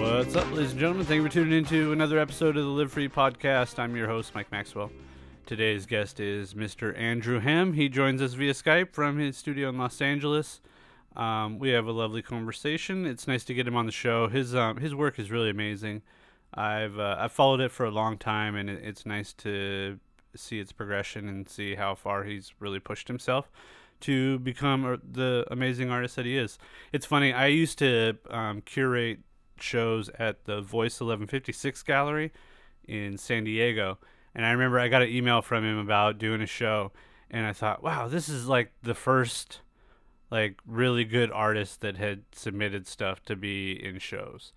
What's up, ladies and gentlemen? Thank you for tuning in to another episode of the Live Free Podcast. I'm your host, Mike Maxwell. Today's guest is Mr. Andrew Hem. He joins us via Skype from his studio in Los Angeles. We have a lovely conversation. It's nice to get him on the show. His work is really amazing. I've followed it for a long time, and it's nice to see its progression and see how far he's really pushed himself to become the amazing artist that he is. It's funny. I used to curate shows at the Voice 1156 Gallery in San Diego, and I remember I got an email from him about doing a show, and I thought, wow, this is like the first like really good artist that had submitted stuff to be in shows.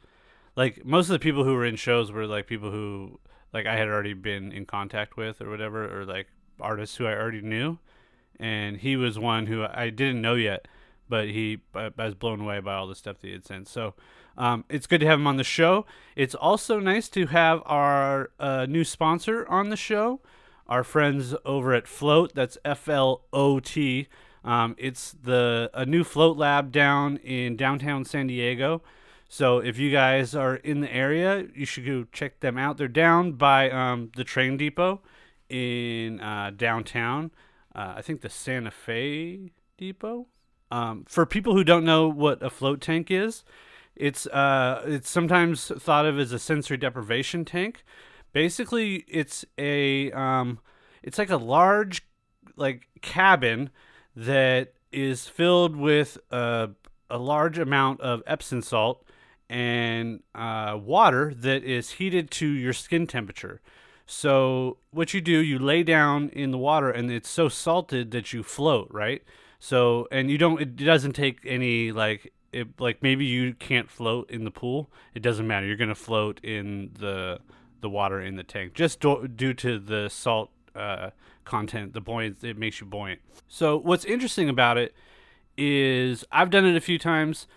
Like, most of the people who were in shows were like people who like I had already been in contact with or whatever, or like artists who I already knew. And he was one who I didn't know yet, but I was blown away by all the stuff that he had sent. So it's good to have him on the show. It's also nice to have our new sponsor on the show, our friends over at Float. That's F-L-O-T. It's a new Float Lab down in downtown San Diego. So if you guys are in the area, you should go check them out. They're down by the train depot in downtown. I think the Santa Fe Depot. For people who don't know what a float tank is, it's sometimes thought of as a sensory deprivation tank. Basically, it's it's like a large like cabin that is filled with a large amount of Epsom salt and water that is heated to your skin temperature. So what you do, you lay down in the water, and it's so salted that you float, right? So, and it doesn't take any, maybe you can't float in the pool. It doesn't matter. You're going to float in the water in the tank, just due to the salt content, the buoyant. It makes you buoyant. So what's interesting about it is I've done it a few times.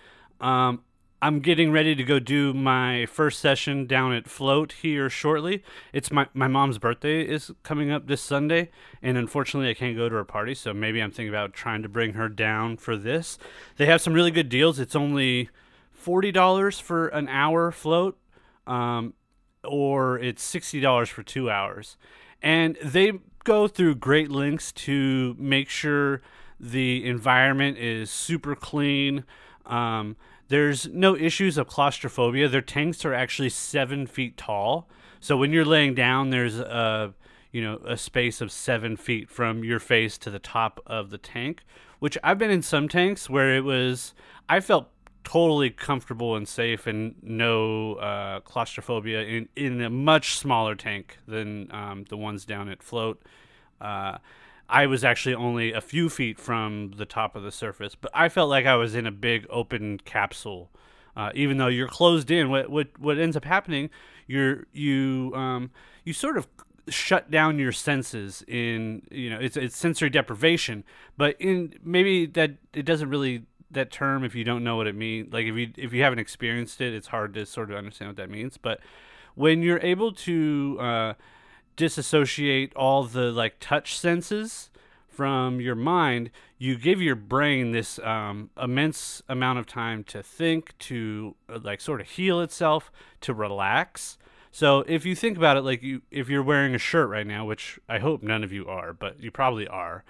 I'm getting ready to go do my first session down at Float here shortly. It's my mom's birthday is coming up this Sunday, and unfortunately I can't go to her party, so maybe I'm thinking about trying to bring her down for this. They have some really good deals. It's only $40 for an hour float, or it's $60 for 2 hours. And they go through great lengths to make sure the environment is super clean. There's no issues of claustrophobia. Their tanks are actually 7 feet tall. So when you're laying down, there's a space of 7 feet from your face to the top of the tank, which I've been in some tanks where I felt totally comfortable and safe and no claustrophobia in a much smaller tank than the ones down at Float. I was actually only a few feet from the top of the surface, but I felt like I was in a big open capsule. Even though you're closed in, what ends up happening, you sort of shut down your senses. It's sensory deprivation, but that term, if you don't know what it means, like if you haven't experienced it, it's hard to sort of understand what that means. But when you're able to disassociate all the like touch senses from your mind, you give your brain this immense amount of time to think, to like sort of heal itself, to relax. So if you think about it, like if you're wearing a shirt right now, which I hope none of you are, but you probably are,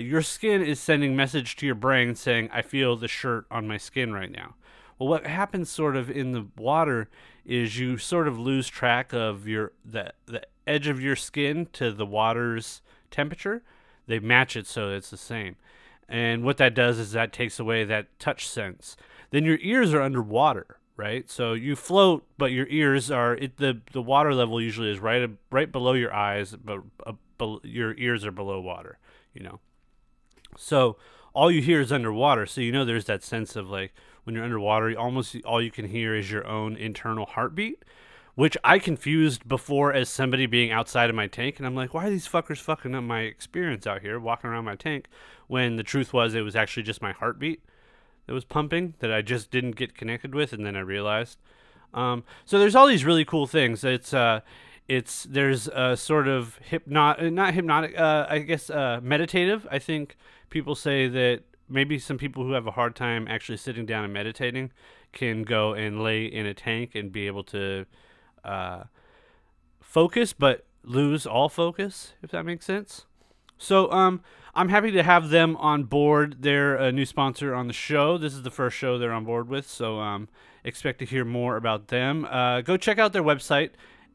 your skin is sending message to your brain saying, I feel the shirt on my skin right now. Well, what happens sort of in the water is you sort of lose track of the edge of your skin to the water's temperature. They match it so it's the same. And what that does is that takes away that touch sense. Then your ears are underwater, right? So you float, but your ears are the water level usually is right below your eyes, but your ears are below water, So all you hear is underwater. So there's that sense of like when you're underwater, almost all you can hear is your own internal heartbeat, which I confused before as somebody being outside of my tank. And I'm like, why are these fuckers fucking up my experience out here walking around my tank? When the truth was, it was actually just my heartbeat that was pumping that I just didn't get connected with. And then I realized. So there's all these really cool things. There's a sort of meditative. I think people say that maybe some people who have a hard time actually sitting down and meditating can go and lay in a tank and be able to focus, but lose all focus, if that makes sense. So I'm happy to have them on board. They're a new sponsor on the show. This is the first show they're on board with, so expect to hear more about them. Go check out their website,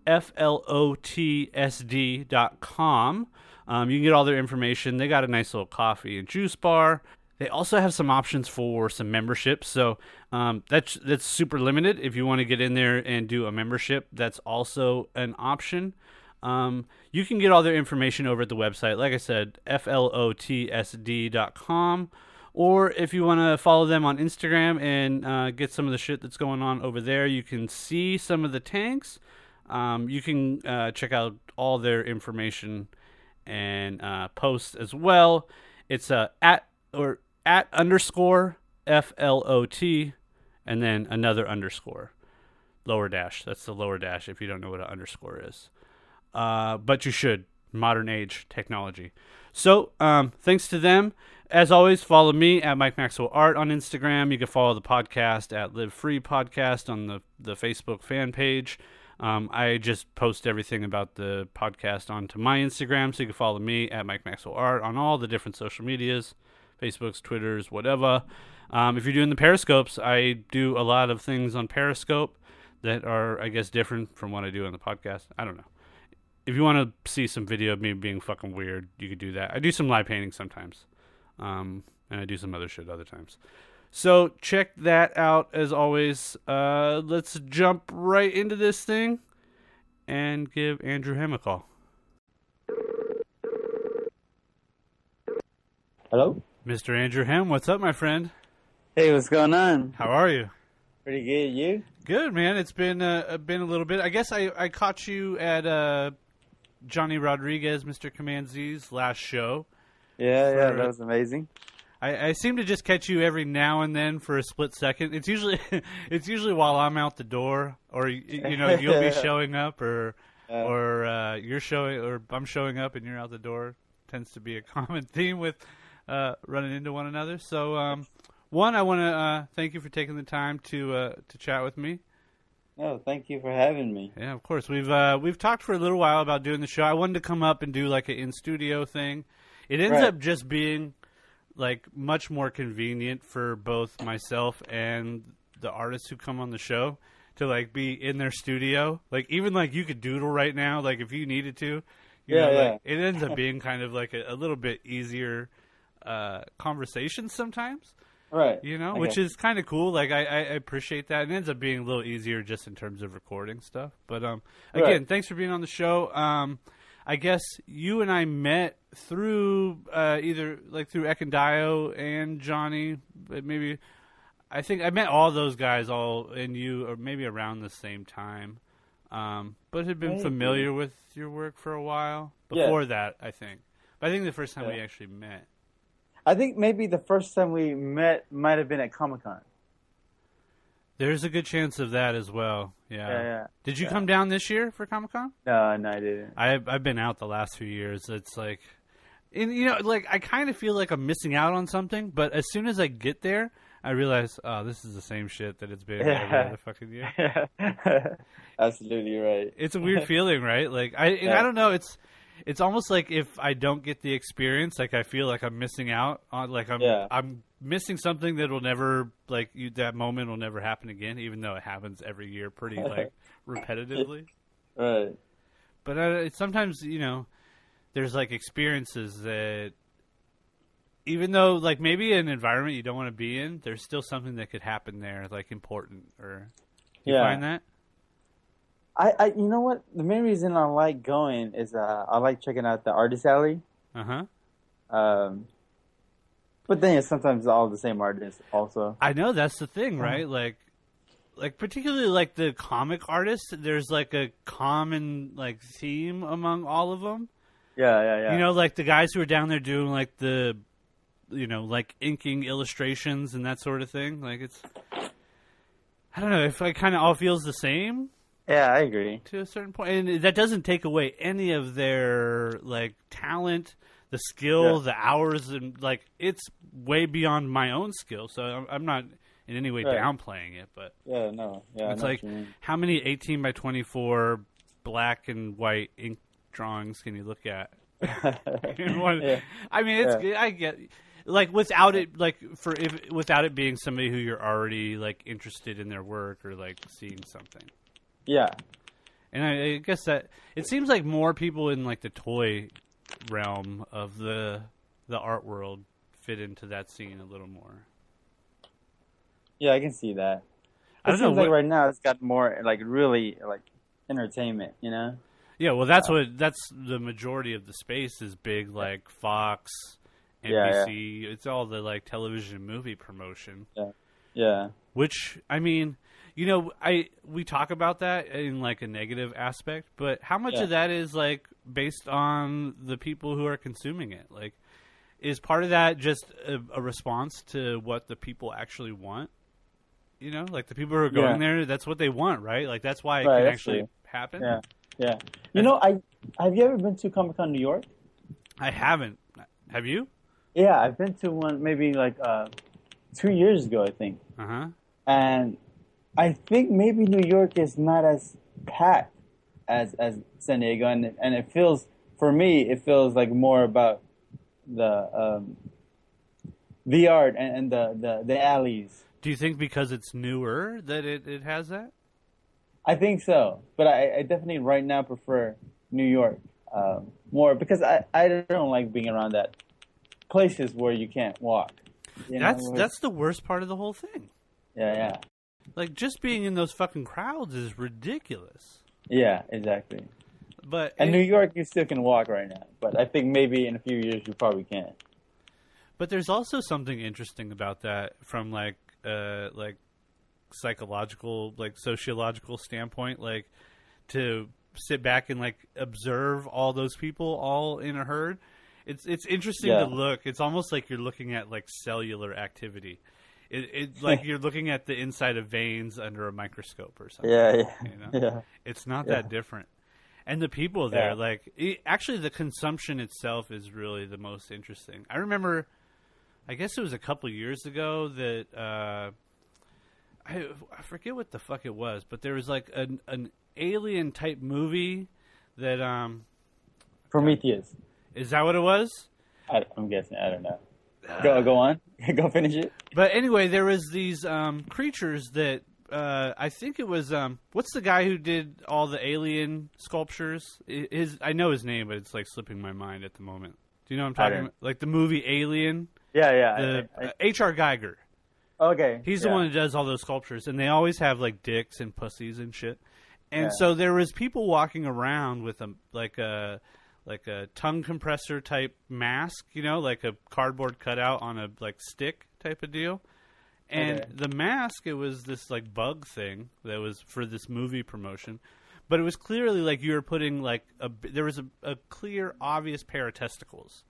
flotsd.com. You can get all their information. They got a nice little coffee and juice bar. They also have some options for some memberships, so that's super limited. If you want to get in there and do a membership, that's also an option. You can get all their information over at the website. Like I said, flotsd.com. Or if you want to follow them on Instagram and get some of the shit that's going on over there, you can see some of the tanks. You can check out all their information and posts as well. It's at underscore FLOT and then another underscore lower dash. That's the lower dash if you don't know what an underscore is. But you should. Modern age technology. So thanks to them. As always, follow me at Mike Maxwell Art on Instagram. You can follow the podcast at Live Free Podcast on the Facebook fan page. I just post everything about the podcast onto my Instagram, so you can follow me at Mike Maxwell Art on all the different social medias. Facebooks, Twitters, whatever. If you're doing the Periscopes, I do a lot of things on Periscope that are, I guess, different from what I do on the podcast. I don't know. If you want to see some video of me being fucking weird, you could do that. I do some live painting sometimes, and I do some other shit other times. So check that out as always. Let's jump right into this thing and give Andrew Hem a call. Hello? Mr. Andrew Hem, what's up, my friend? Hey, what's going on? How are you? Pretty good, you? Good, man. It's been a little bit. I guess I caught you at Johnny Rodriguez, Mr. Command Z's last show. Yeah, that was amazing. I seem to just catch you every now and then for a split second. It's usually while I'm out the door, or you'll be showing up, or you're showing, or I'm showing up and you're out the door. Tends to be a common theme with running into one another. So one, I want to thank you for taking the time to chat with me. No, thank you for having me. Yeah, of course. We've talked for a little while about doing the show. I wanted to come up and do like an in studio thing. It ends up just being like much more convenient for both myself and the artists who come on the show to like be in their studio. Like even like you could doodle right now, like if you needed to. It ends up being kind of like a little bit easier conversation sometimes. Right. You know, which is kind of cool. Like I appreciate that. It ends up being a little easier just in terms of recording stuff. But again, thanks for being on the show. I guess you and I met through through Ekandayo and Johnny, but maybe I think I met all those guys and you or maybe around the same time. But had been familiar with your work for a while before that, I think. But I think the first time we actually met. I think maybe the first time we met might have been at Comic-Con. There's a good chance of that as well. Yeah. Did you come down this year for Comic-Con? No, I didn't. I've been out the last few years. It's like, and I kind of feel like I'm missing out on something. But as soon as I get there, I realize, oh, this is the same shit that it's been every other fucking year. Absolutely right. It's a weird feeling, right? Like I don't know. It's almost like if I don't get the experience, like I feel like I'm missing out on. Like I'm missing something that will never that moment will never happen again. Even though it happens every year, pretty repetitively. Right. But sometimes there's like experiences that. Even though, maybe an environment you don't want to be in, there's still something that could happen there, important. Or you find that? I you know what? The main reason I like going is I like checking out the artist alley. Uh-huh. But then it's sometimes all the same artists also. I know, that's the thing, right? Mm-hmm. Like particularly the comic artists, there's a common theme among all of them. Yeah. You know, the guys who are down there doing the... inking illustrations and that sort of thing. It's, I don't know, if it kind of all feels the same. Yeah, I agree. To a certain point. And that doesn't take away any of their, talent, the skill, the hours, and like it's way beyond my own skill. So I'm not in any way downplaying it, but it's like how many 18 by 24 black and white ink drawings can you look at? I mean, it's I get like without it, like for if without it being somebody who you're already like interested in their work or like seeing something. Yeah. And I guess that it seems like more people in like the toy realm of the art world fit into that scene a little more. Yeah, I can see that. It seems like right now it's got more like really like entertainment, you know? Yeah, well, that's that's the majority of the space is big, like Fox, NBC. Yeah, yeah. It's all the like television and movie promotion. Yeah. Yeah. Which I mean. You know, we talk about that in, like, a negative aspect, but how much of that is, like, based on the people who are consuming it? Like, is part of that just a response to what the people actually want? You know, like, the people who are going there, that's what they want, right? Like, that's why it can actually happen. Yeah, yeah. You know, have you ever been to Comic-Con New York? I haven't. Have you? Yeah, I've been to one maybe, like, 2 years ago, I think. Uh-huh. And I think maybe New York is not as packed as San Diego, and it feels for me like more about the art and the alleys. Do you think because it's newer that it has that? I think so, but I definitely right now prefer New York more because I don't like being around that places where you can't walk. You know? That's the worst part of the whole thing. Yeah, yeah. Like, just being in those fucking crowds is ridiculous. Yeah, exactly. But in New York, you still can walk right now. But I think maybe in a few years, you probably can't. But there's also something interesting about that from, like psychological, like, sociological standpoint. Like, to sit back and, like, observe all those people all in a herd. It's interesting to look. It's almost like you're looking at, like, cellular activity. It like you're looking at the inside of veins under a microscope or something. Yeah, yeah. You know? Yeah. It's not that different. And the people there, like, actually the consumption itself is really the most interesting. I remember, I guess it was a couple years ago that I forget what the fuck it was, but there was like an alien type movie that Prometheus. Is that what it was? I'm guessing. I don't know. Go on. Go finish it. But anyway, there was these creatures that I think it was what's the guy who did all the alien sculptures? I know his name, but it's like slipping my mind at the moment. Do you know what I'm talking about? Like the movie Alien? Yeah, yeah. H.R. Geiger. Okay. He's the one who does all those sculptures, and they always have like dicks and pussies and shit. And so there was people walking around with a tongue compressor type mask, you know, like a cardboard cutout on a like stick type of deal. And the mask, it was this like bug thing that was for this movie promotion, but it was clearly like you were putting like there was a clear, obvious pair of testicles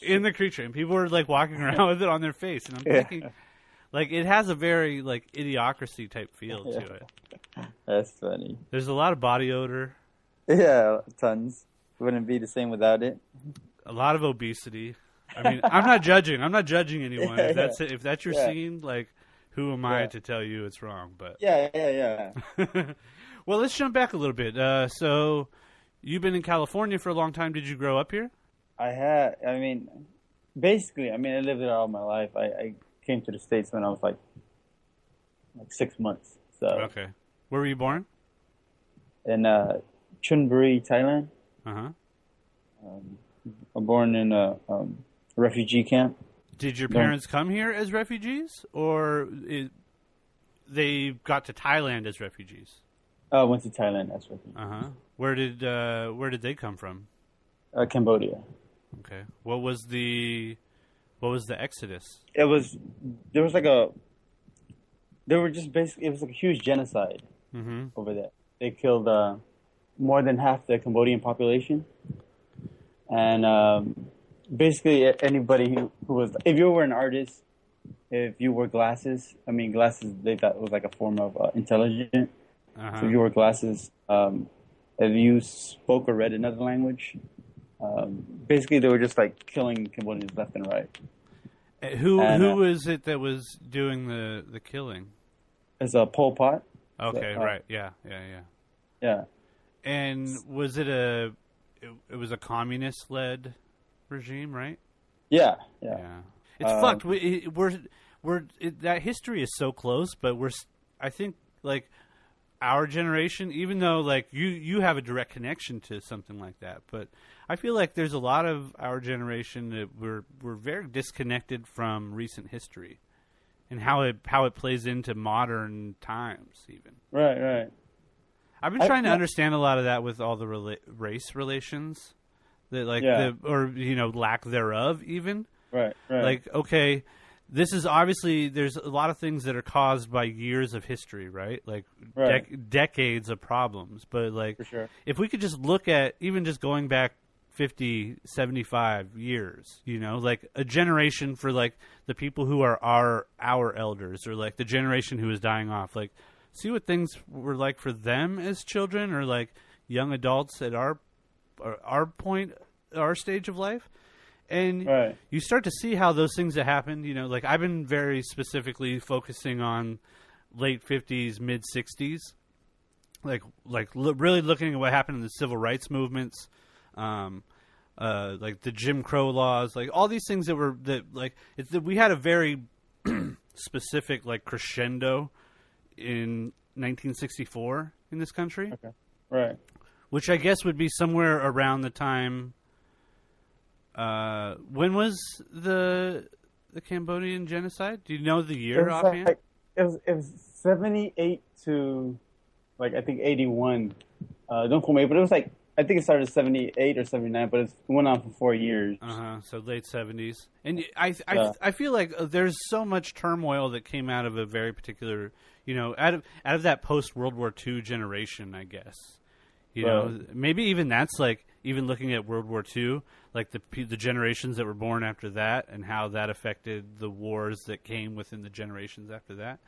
in the creature, and people were like walking around with it on their face. And I'm thinking like it has a very like Idiocracy type feel to it. That's funny. There's a lot of body odor. Yeah. Tons. Wouldn't be the same without it. A lot of obesity. I mean, I'm not judging. I'm not judging anyone. If that's it, if that's your scene, like, who am I to tell you it's wrong? But yeah. Well, let's jump back a little bit. So, you've been in California for a long time. Did you grow up here? I had. I mean, basically, I lived there all my life. I came to the States when I was like 6 months. So okay, where were you born? In Chonburi, Thailand. Uh-huh. I'm born in a refugee camp. Did your parents come here as refugees, or they got to Thailand as refugees? I went to Thailand as refugees. Uh-huh. Where did they come from? Cambodia. Okay. What was the exodus? It was like a huge genocide over there. They killed more than half the Cambodian population, and basically anybody who was, if you were an artist, if you wore glasses, they thought was like a form of intelligence. Uh-huh. So if you wore glasses, if you spoke or read another language, Basically, they were just like killing Cambodians left and right. Who is it that was doing the killing? It's a Pol Pot. Okay, right. Yeah. And was it it was a communist-led regime, right? Yeah. It's fucked. That history is so close, but I think like our generation, even though like you have a direct connection to something like that, but I feel like there's a lot of our generation that we're very disconnected from recent history and how it plays into modern times even. Right. I've been trying to understand a lot of that with all the race relations that lack thereof even. Right. Like, okay, this is obviously there's a lot of things that are caused by years of history, right? Like decades of problems. But like, for sure, if we could just look at even just going back 50, 75 years, like a generation for like the people who are our elders or like the generation who is dying off, like see what things were like for them as children or like young adults at our stage of life. And you start to see how those things that happened, like I've been very specifically focusing on late 50s, mid 60s, really looking at what happened in the civil rights movements, like the Jim Crow laws, like all these things we had a very specific like crescendo in 1964 in this country. Okay. Right. Which I guess would be somewhere around the time. When was the Cambodian genocide? Do you know the year offhand? It was 78 to, I think 81. Don't quote me, but it was I think it started 78 or 79, but it went on for 4 years. So late 70s. And I feel like there's so much turmoil that came out of a very particular, out of that post-World War II generation, I guess. Maybe even that's even looking at World War II, like the generations that were born after that and how that affected the wars that came within the generations after that.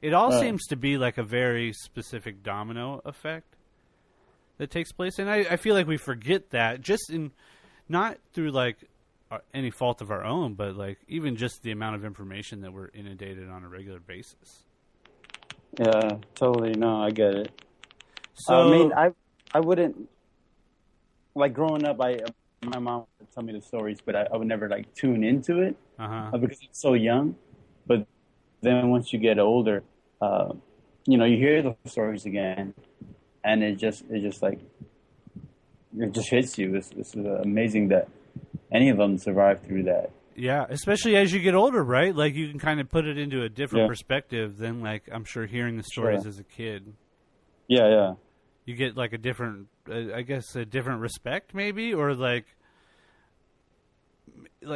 It all seems to be like a very specific domino effect that takes place. And I feel like we forget that just not through any fault of our own, but even just the amount of information that we're inundated on a regular basis. Yeah, totally. No, I get it. So I wouldn't, growing up, my mom would tell me the stories, but I would never, tune into it because it's so young. But then once you get older, you hear those stories again, and it just hits you. It's amazing that any of them survived through that. Yeah, especially as you get older, right? You can kind of put it into a different perspective than, I'm sure hearing the stories as a kid. Yeah. You get a different, a different respect maybe, or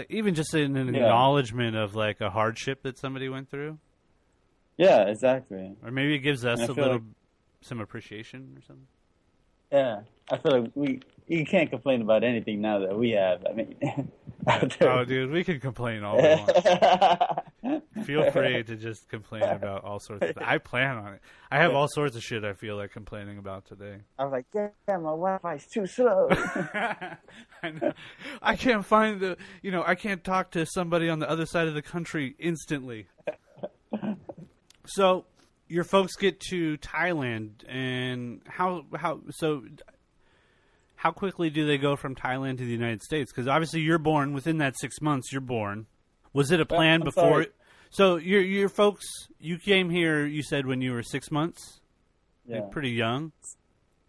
even just an acknowledgement of a hardship that somebody went through. Yeah, exactly. Or maybe it gives us some appreciation or something. Yeah, I feel like you can't complain about anything now that we have. I mean, oh, dude, we can complain all we want. Feel free to just complain about all sorts of things. I plan on it. I have all sorts of shit I feel like complaining about today. I was like, damn, my Wi-Fi's too slow. I know. I can't find I can't talk to somebody on the other side of the country instantly. So your folks get to Thailand, and how quickly do they go from Thailand to the United States? Because obviously you're born within that 6 months. You're born. Was it a plan before? Sorry. So your folks, you came here. You said when you were 6 months. Yeah, like pretty young.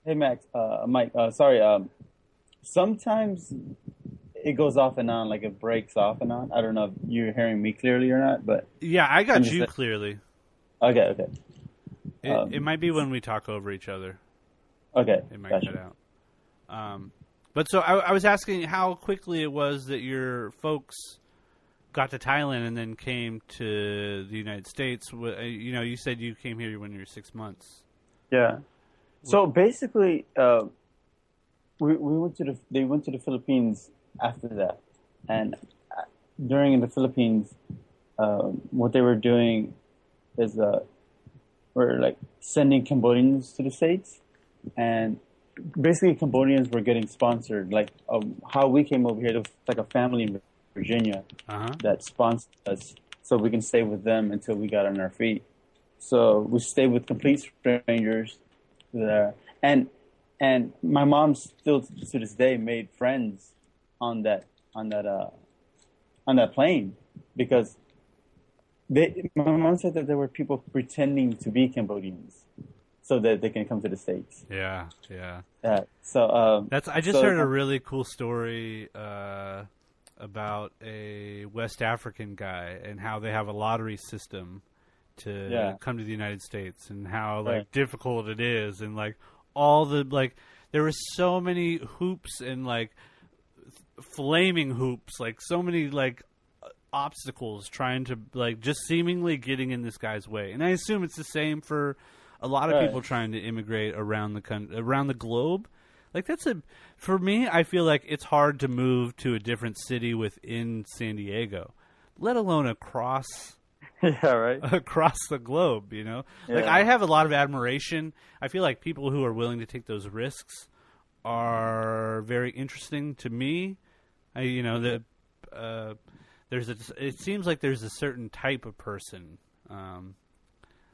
Hey Mike. Sorry. Sometimes it goes off and on, it breaks off and on. I don't know if you're hearing me clearly or not, but yeah, I got you clearly. Okay. It might be when we talk over each other. Okay. It might cut out. But so I was asking how quickly it was that your folks got to Thailand and then came to the United States. You said you came here when you were 6 months. Yeah. So basically, we went to they went to the Philippines after that. And during the Philippines, what they were doing is we're sending Cambodians to the States, and basically Cambodians were getting sponsored. Like how we came over here, there was like a family in Virginia that sponsored us so we can stay with them until we got on our feet. So we stayed with complete strangers there. And my mom still to this day made friends on that plane, because my mom said that there were people pretending to be Cambodians so that they can come to the States. Yeah, yeah. I just heard a really cool story about a West African guy and how they have a lottery system to come to the United States, and how difficult it is, and there were so many hoops and flaming hoops, so many obstacles trying to just seemingly getting in this guy's way. And I assume it's the same for a lot of people trying to immigrate around the country, around the globe. For me, I feel like it's hard to move to a different city within San Diego, let alone across. Yeah, right. Across the globe, you know? Yeah. I have a lot of admiration. I feel like people who are willing to take those risks are very interesting to me. It seems like there's a certain type of person,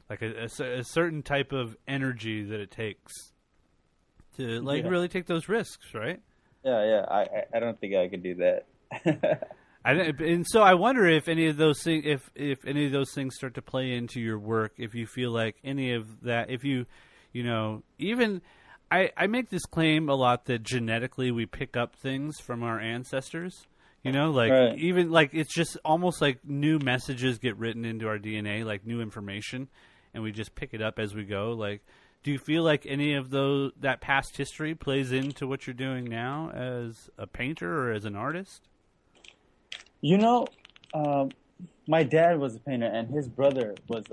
a certain type of energy that it takes to, really take those risks, right? Yeah, yeah. I don't think I could do that. So I wonder if any of those things, if any of those things start to play into your work, if you feel like any of that, if you, I make this claim a lot that genetically we pick up things from our ancestors, it's just almost like new messages get written into our DNA, new information, and we just pick it up as we go. Do you feel like any of that past history plays into what you're doing now as a painter or as an artist? My dad was a painter, and his brother was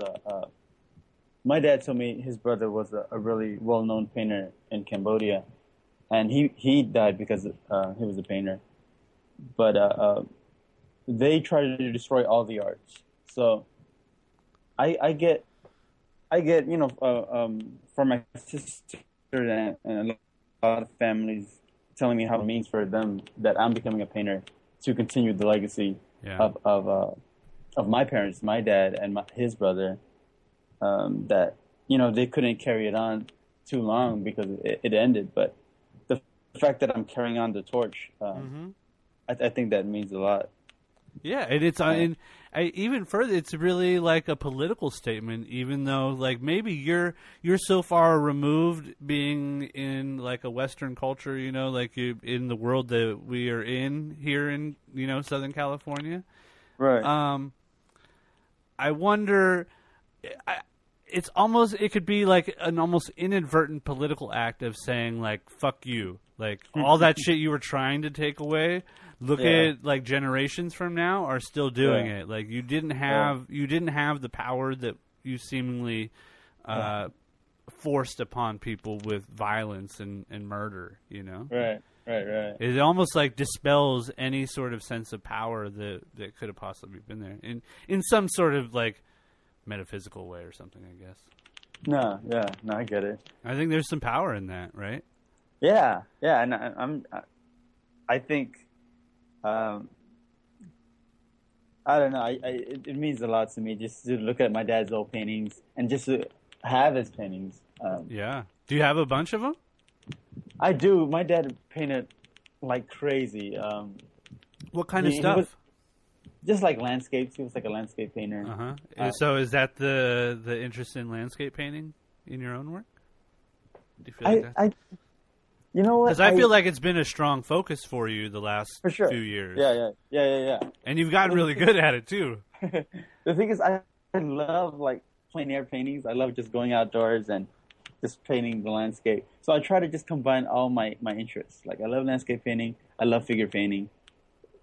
my dad told me his brother was a really well-known painter in Cambodia, and he died because he was a painter. But they tried to destroy all the arts. So I get from my sister and a lot of families telling me how it means for them that I'm becoming a painter, to continue the legacy of my parents, my dad and his brother, that they couldn't carry it on too long because it ended. But the fact that I'm carrying on the torch, I think that means a lot. Yeah, and it's even further. It's really a political statement, even though maybe you're so far removed, being in a Western culture, you in the world that we are in here in Southern California, right? I wonder. It's almost could be an almost inadvertent political act of saying fuck you, all that shit you were trying to take away. Look at generations from now are still doing it. You didn't have the power that you seemingly forced upon people with violence and murder. Right. It almost dispels any sort of sense of power that could have possibly been there in some sort of metaphysical way or something, I guess. No, I get it. I think there's some power in that, right? Yeah, and I think. I don't know. It means a lot to me just to look at my dad's old paintings and just to have his paintings. Do you have a bunch of them? I do. My dad painted like crazy. What kind of stuff? Just landscapes. He was a landscape painter. So is that the interest in landscape painting in your own work? Do you feel like that? You know what? Because I feel like it's been a strong focus for you the last few years. Yeah. And you've gotten really good at it too. The thing is, I love plein air paintings. I love just going outdoors and just painting the landscape. So I try to just combine all my interests. I love landscape painting. I love figure painting.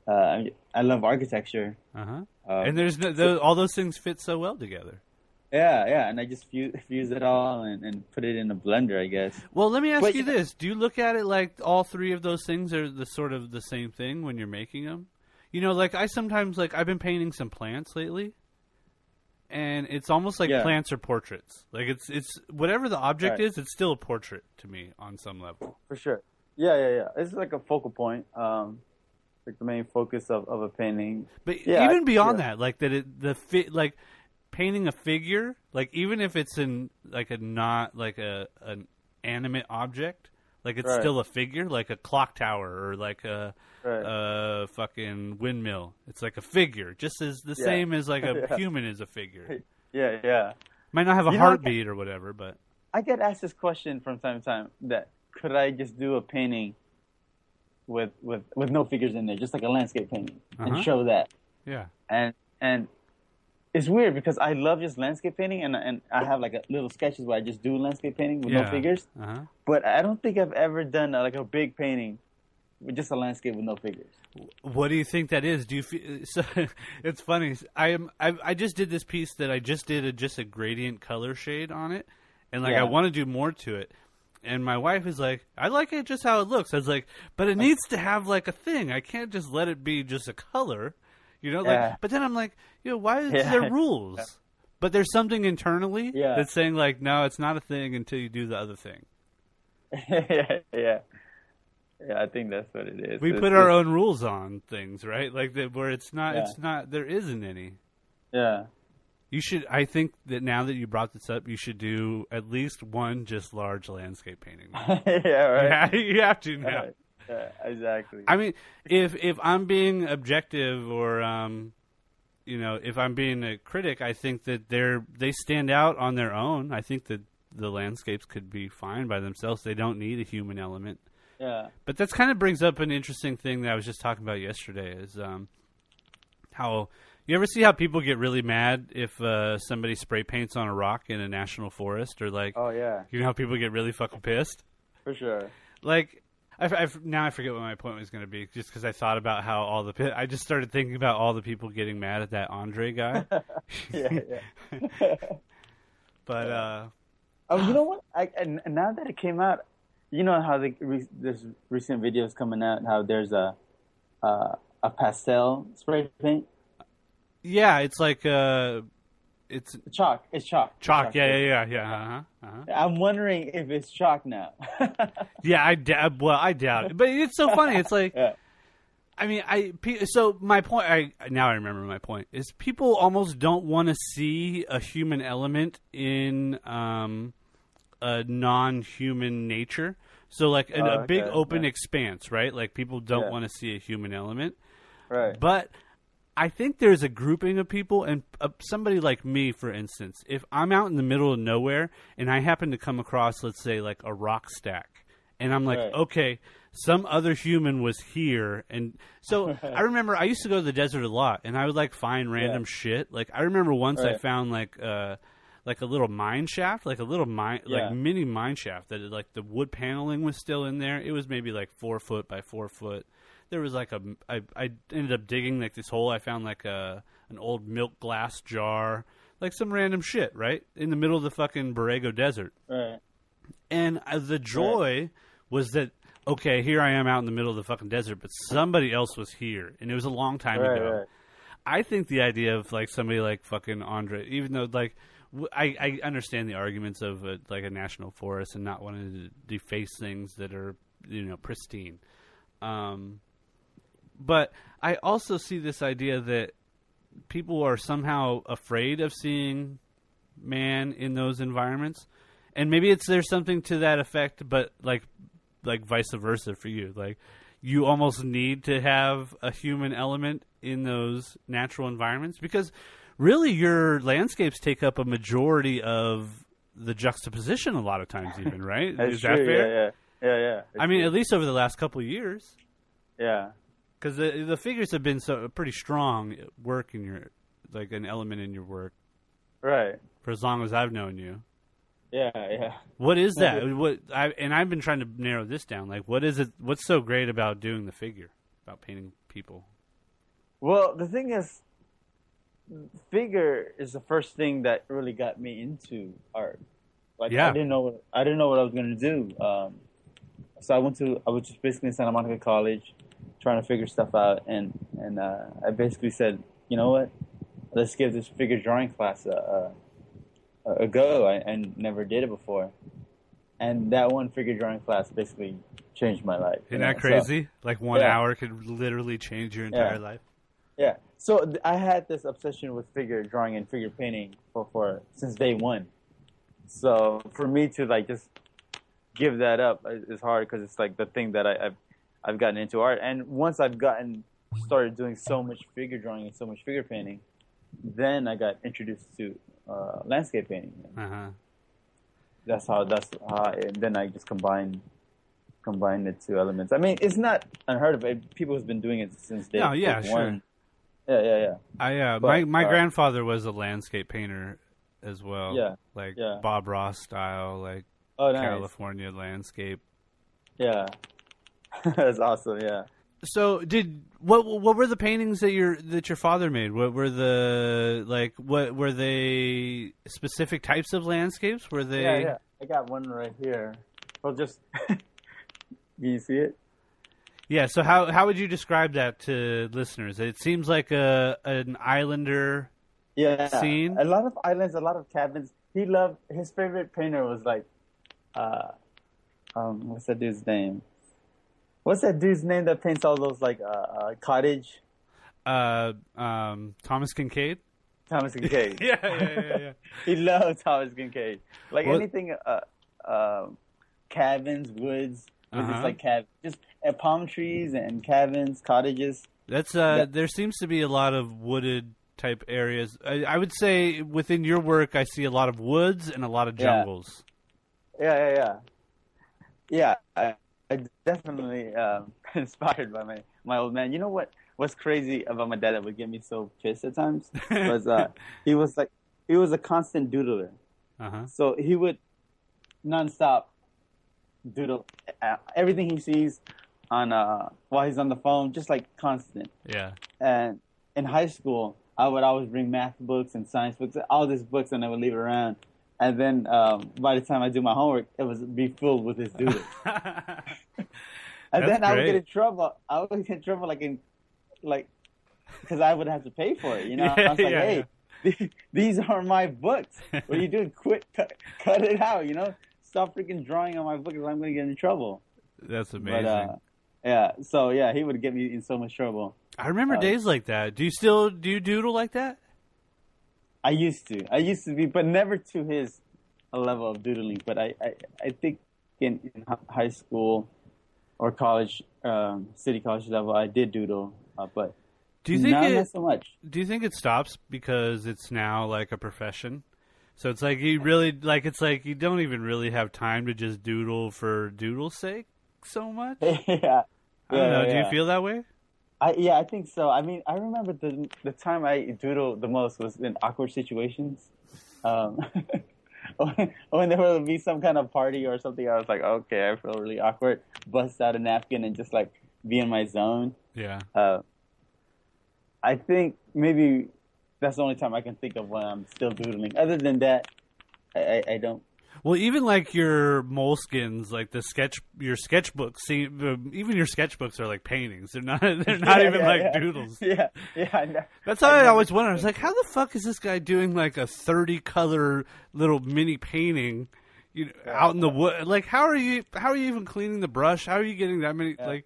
I love architecture. And all those things fit so well together. Yeah, and I just fuse it all and put it in a blender, I guess. Well, let me ask you this. Do you look at it all three of those things are the sort of the same thing when you're making them? I've been painting some plants lately. and it's almost like plants are portraits. Like it's whatever the object is, it's still a portrait to me on some level. For sure. Yeah. It's like a focal point. Like the main focus of a painting. But even beyond that, like that, painting a figure, like even if it's in like a not like an animate object, like it's still a figure, like a clock tower or like a fucking windmill. It's like a figure, just as the same as like a human is a figure. Yeah. Might not have a heartbeat or whatever, but I get asked this question from time to time: that could I just do a painting with no figures in there, just like a landscape painting, and show that? Yeah, and. It's weird because I love just landscape painting, and I have like little sketches where I just do landscape painting with no figures. Uh-huh. But I don't think I've ever done a big painting with just a landscape with no figures. What do you think that is? Do you feel, so? It's funny. I just did this piece that I just did a gradient color shade on it, and I want to do more to it. And my wife is like, I like it just how it looks. I was like, but it needs to have a thing. I can't just let it be just a color. You know, but then I'm like, why is there rules? Yeah. But there's something internally that's saying no, it's not a thing until you do the other thing. Yeah, I think that's what it is. We put our own rules on things, right? Like that, where it's not, there isn't any. Yeah. You should. I think that now that you brought this up, you should do at least one just large landscape painting. Yeah, right. Yeah, you have to now. Right. Yeah, exactly. I mean, if I'm being objective or, if I'm being a critic, I think that they stand out on their own. I think that the landscapes could be fine by themselves. They don't need a human element. Yeah. But that kind of brings up an interesting thing that I was just talking about yesterday is how – you ever see how people get really mad if somebody spray paints on a rock in a national forest or oh, yeah. You know how people get really fucking pissed? For sure. Now I forget what my point was going to be, just because I thought about how I just started thinking about all the people getting mad at that Andre guy. yeah. But you know what? And now that it came out, you know how there's recent videos coming out how there's a pastel spray paint. Yeah, it's like it's chalk. It's chalk. Chalk. Yeah. Uh-huh. I'm wondering if it's chalk now. Yeah, I doubt it. But it's so funny. It's like, I mean, so my point. Now I remember my point is people almost don't want to see a human element in a non-human nature. So a big open expanse, right? Like people don't want to see a human element, right? But I think there's a grouping of people, and somebody like me, for instance, if I'm out in the middle of nowhere and I happen to come across, let's say, a rock stack, and I'm like, okay, some other human was here. And so I remember I used to go to the desert a lot, and I would find random shit. Like I remember once I found a little mine shaft, mini mine shaft that the wood paneling was still in there. It was maybe 4 foot by 4 foot. There was I ended up digging this hole. I found an old milk glass jar, some random shit, right? In the middle of the fucking Borrego Desert. Right. And the joy was that, okay, here I am out in the middle of the fucking desert, but somebody else was here. And it was a long time ago. Right. I think the idea of somebody like fucking Andre, even though I understand the arguments of a national forest and not wanting to deface things that are, pristine. But I also see this idea that people are somehow afraid of seeing man in those environments, and maybe there's something to that effect. But vice versa for you, you almost need to have a human element in those natural environments because really your landscapes take up a majority of the juxtaposition a lot of times, even right? Is that fair? Yeah. I mean, at least over the last couple of years. Yeah. Because the figures have been pretty strong work in your an element in your work, right? For as long as I've known you. Yeah. What is that? I've been trying to narrow this down. What is it? What's so great about doing the figure, about painting people? Well, the thing is, figure is the first thing that really got me into art. I didn't know what I was gonna do. So I was just basically in Santa Monica College, trying to figure stuff out, and I basically said, you know what, let's give this figure drawing class a go. I never did it before. And that one figure drawing class basically changed my life. Isn't that crazy? So, like 1 hour could literally change your entire life. Yeah. So I had this obsession with figure drawing and figure painting for since day one. So for me to like just give that up is hard because it's like the thing that I've gotten into art. And once I've started doing so much figure drawing and so much figure painting, then I got introduced to landscape painting. Uh-huh. That's how then I just combined the two elements. I mean, it's not unheard of. People have been doing it since day one. No, yeah, sure. Yeah. My grandfather was a landscape painter as well. Yeah. Bob Ross style, nice. California landscape. Yeah. That's awesome, yeah. So, what were the paintings that your father made? What were they specific types of landscapes? Were they? Yeah. I got one right here. Well, just can you see it? Yeah. So how would you describe that to listeners? It seems like an islander. Yeah. Scene. A lot of islands, a lot of cabins. He loved his favorite painter was what's that dude's name? What's that dude's name that paints all those cottage? Thomas Kincaid. Thomas Kincaid. yeah. He loved Thomas Kincaid. Anything, cabins, woods, just palm trees and cabins, cottages. That's there seems to be a lot of wooded type areas. I would say within your work, I see a lot of woods and a lot of jungles. Yeah. I definitely inspired by my old man. You know what's crazy about my dad that would get me so pissed at times was he was a constant doodler. Uh-huh. So he would nonstop doodle everything he sees on while he's on the phone, just constant. Yeah. And in high school, I would always bring math books and science books, all these books, and I would leave it around. And then by the time I do my homework, it would be filled with this doodle. And then I would get in trouble. I would get in trouble, because I would have to pay for it. You know, I was these are my books. What are you doing? Quit, cut it out. You know, stop freaking drawing on my book, because I'm going to get in trouble. That's amazing. But, so he would get me in so much trouble. I remember days like that. Do you doodle like that? I used to be, but never to his level of doodling. But I think in high school or college, city college level, I did doodle. But do you think not so much. Do you think it stops because it's now a profession? So it's you really it's you don't even really have time to just doodle for doodle's sake so much. I don't know. Do you feel that way? I think so. I mean, I remember the time I doodled the most was in awkward situations. When there would be some kind of party or something, I was like, okay, I feel really awkward. Bust out a napkin and just be in my zone. Yeah. I think maybe that's the only time I can think of when I'm still doodling. Other than that, I don't. Well, even your moleskins, your sketchbooks. See, even your sketchbooks are paintings. They're not even doodles. Yeah, I know. That's how I always wondered. I was like, how the fuck is this guy doing a 30-color little mini painting, out in the wood? How are you even cleaning the brush? How are you getting that many? Yeah.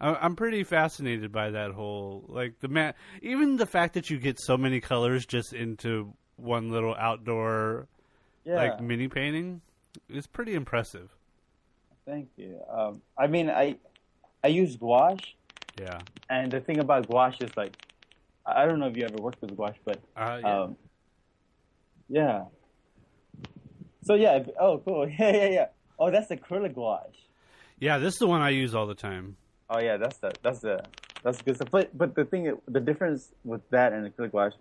I'm pretty fascinated by that whole even the fact that you get so many colors just into one little outdoor. Yeah. Mini painting is pretty impressive. Thank you. I mean, I use gouache. Yeah. And the thing about gouache is I don't know if you ever worked with gouache, but yeah. So yeah. Oh, cool. Yeah. Oh, that's acrylic gouache. Yeah, this is the one I use all the time. Oh yeah, that's good stuff. But the difference with that and acrylic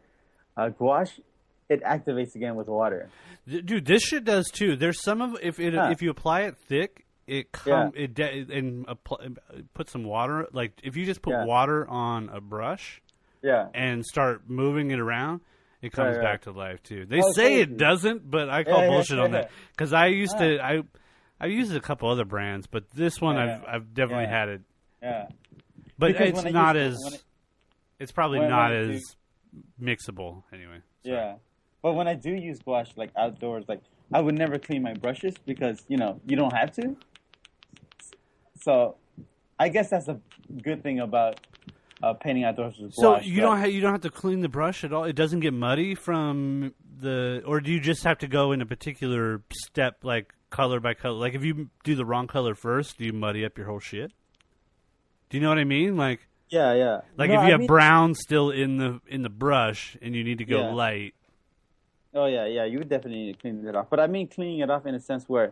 gouache, it activates again with water. Dude, this shit does too. There's some of if you apply it thick, put some water. If you just put water on a brush, and start moving it around, it comes back to life too. They say crazy. It doesn't, but I call bullshit on that because I used to. I've used a couple other brands, but this one I've definitely had it. Yeah, but it's not as. It's probably not as mixable anyway. So. Yeah. But when I do use gouache, like outdoors, like I would never clean my brushes because, you know, you don't have to. So I guess that's a good thing about painting outdoors with gouache. So you don't have to clean the brush at all? It doesn't get muddy from the – or do you just have to go in a particular step, like color by color? Like if you do the wrong color first, do you muddy up your whole shit? Do you know what I mean? Like yeah, yeah. Like no, if you have brown still in the brush and you need to go light. Oh yeah, yeah. You would definitely need to clean it off. But I mean cleaning it off in a sense where,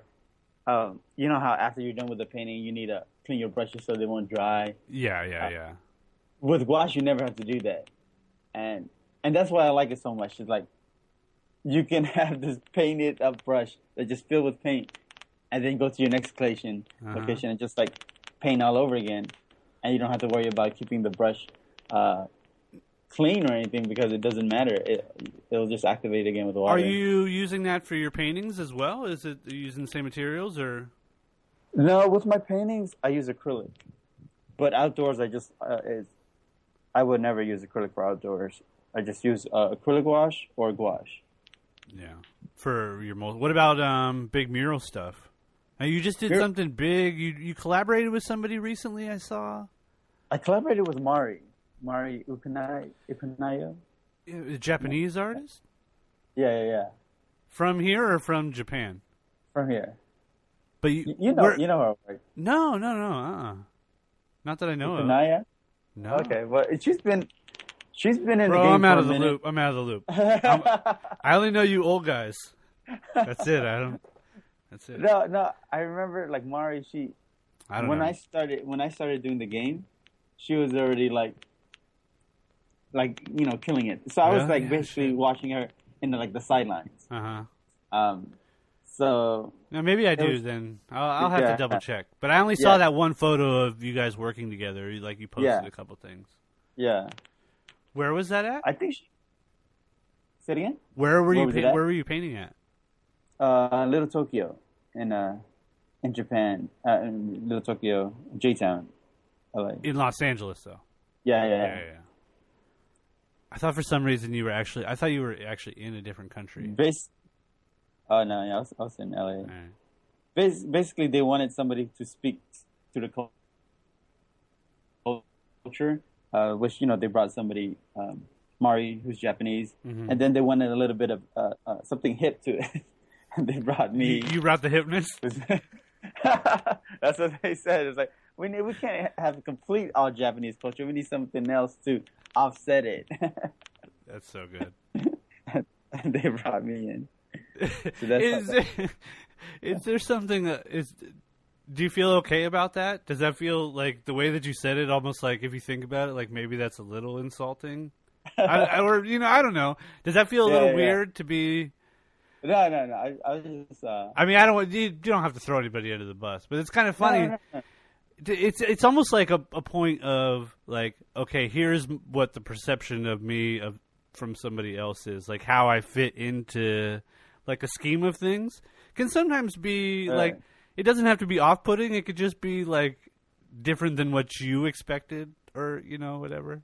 you know how after you're done with the painting, you need to clean your brushes so they won't dry. Yeah, yeah, yeah. With gouache, you never have to do that, and that's why I like it so much. It's like you can have this painted up brush that just filled with paint, and then go to your next location and just like paint all over again, and you don't have to worry about keeping the brush clean or anything because it doesn't matter. It'll just activate again with water. Are you using that for your paintings as well? Is it using the same materials or? No, with my paintings I use acrylic, but outdoors I just I would never use acrylic for outdoors. I just use acrylic wash or gouache. Yeah, for your most. What about big mural stuff? Now you just did something big. You collaborated with somebody recently, I saw. I collaborated with Mari Upanaya. A Japanese artist? Yeah, yeah, yeah. From here or from Japan? From here. But you know her work. No. Not that I know of. Upanaya? No. Okay, well, she's been in the game I'm out of the loop. I'm out of the loop. I only know you old guys. That's it. That's it. No. I remember like Mari. When I started doing the game, she was already like killing it. So I was basically watching her in the sidelines. So now maybe I do. Then I'll have to double check. But I only saw that one photo of you guys working together. Like you posted a couple things. Yeah. Where was that at? I think. Say it again. Where were you painting at? Little Tokyo in Japan, in Little Tokyo, J Town, LA. In Los Angeles, though. Yeah. I thought for some reason you were actually in a different country. I was in LA. All right. Basically, they wanted somebody to speak to the culture, which they brought somebody. Mari, who's Japanese, and then they wanted a little bit of something hip to it. And they brought me. You brought the hipness? That's what they said. It's like we can't have complete all Japanese culture. We need something else to offset it. That's so good. And they brought me in. So that's is there something that is? Do you feel okay about that? Does that feel like the way that you said it? Almost like if you think about it, like maybe that's a little insulting. I don't know. Does that feel a little weird to be? No. I was just. I mean, I don't. You don't have to throw anybody under the bus, but it's kind of funny. No. It's almost like a point of like, okay, here's what the perception of me from somebody else is, like how I fit into like a scheme of things can sometimes be like it doesn't have to be off-putting. It could just be like different than what you expected, or whatever.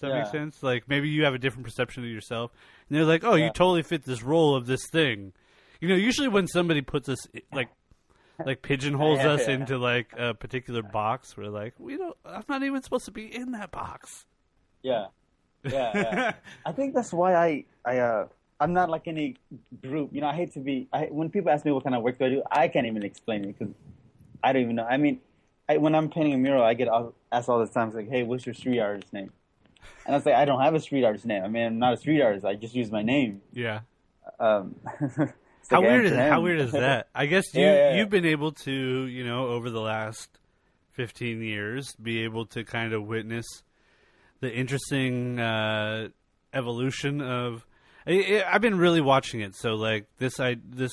Does that make sense? Like maybe you have a different perception of yourself, and they're like, "Oh, you totally fit this role of this thing." Usually when somebody puts us like pigeonholes us into like a particular box, we're like, I'm not even supposed to be in that box." Yeah. I think that's why I'm not like any group. I hate to be. When people ask me what kind of work do I do, I can't even explain it because I don't even know. I mean, when I'm painting a mural, I get asked all the time, like, "Hey, what's your street artist name?" And I was like, I don't have a street artist name. I mean, I'm not a street artist. I just use my name. Yeah. How weird is that? I guess you've been able to, over the last 15 years, be able to kind of witness the interesting evolution of. I've been really watching it. So like this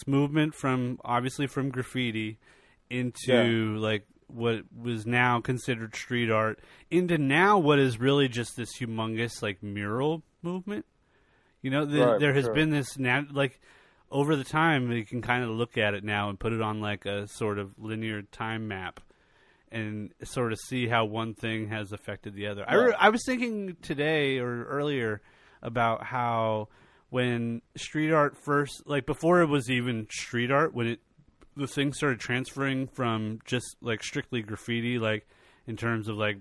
movement from obviously from graffiti into like. What was now considered street art into now what is really just this humongous like mural movement. There has been this like over the time you can kind of look at it now and put it on like a sort of linear time map and sort of see how one thing has affected the other. I was thinking today or earlier about how when street art first, like before it was even street art, when it, the thing started transferring from just like strictly graffiti, like in terms of like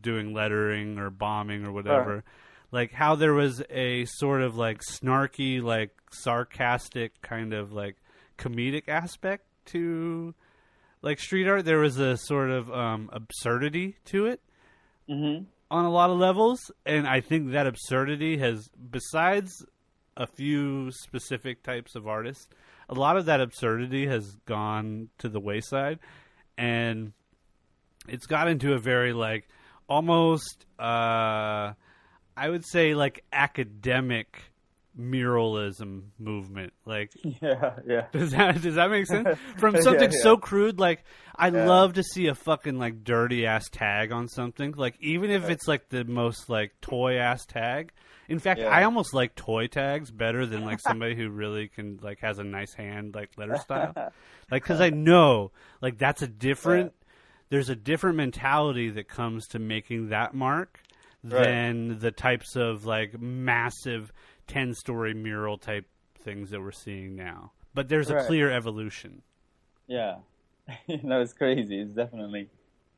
doing lettering or bombing or whatever, like how there was a sort of like snarky, like sarcastic kind of like comedic aspect to like street art. There was a sort of absurdity to it on a lot of levels. And I think that absurdity has, besides a few specific types of artists, a lot of that absurdity has gone to the wayside, and it's got into a very like almost, I would say like academic muralism movement. Like, does that make sense? From something so crude, like I love to see a fucking like dirty ass tag on something. Like even if it's like the most like toy ass tag. In fact, I almost like toy tags better than like somebody who really can like has a nice hand like letter style, like because I know like that's a different. There's a different mentality that comes to making that mark than the types of like massive 10-story mural type things that we're seeing now. But there's a clear evolution. Yeah, no, it's crazy. It's definitely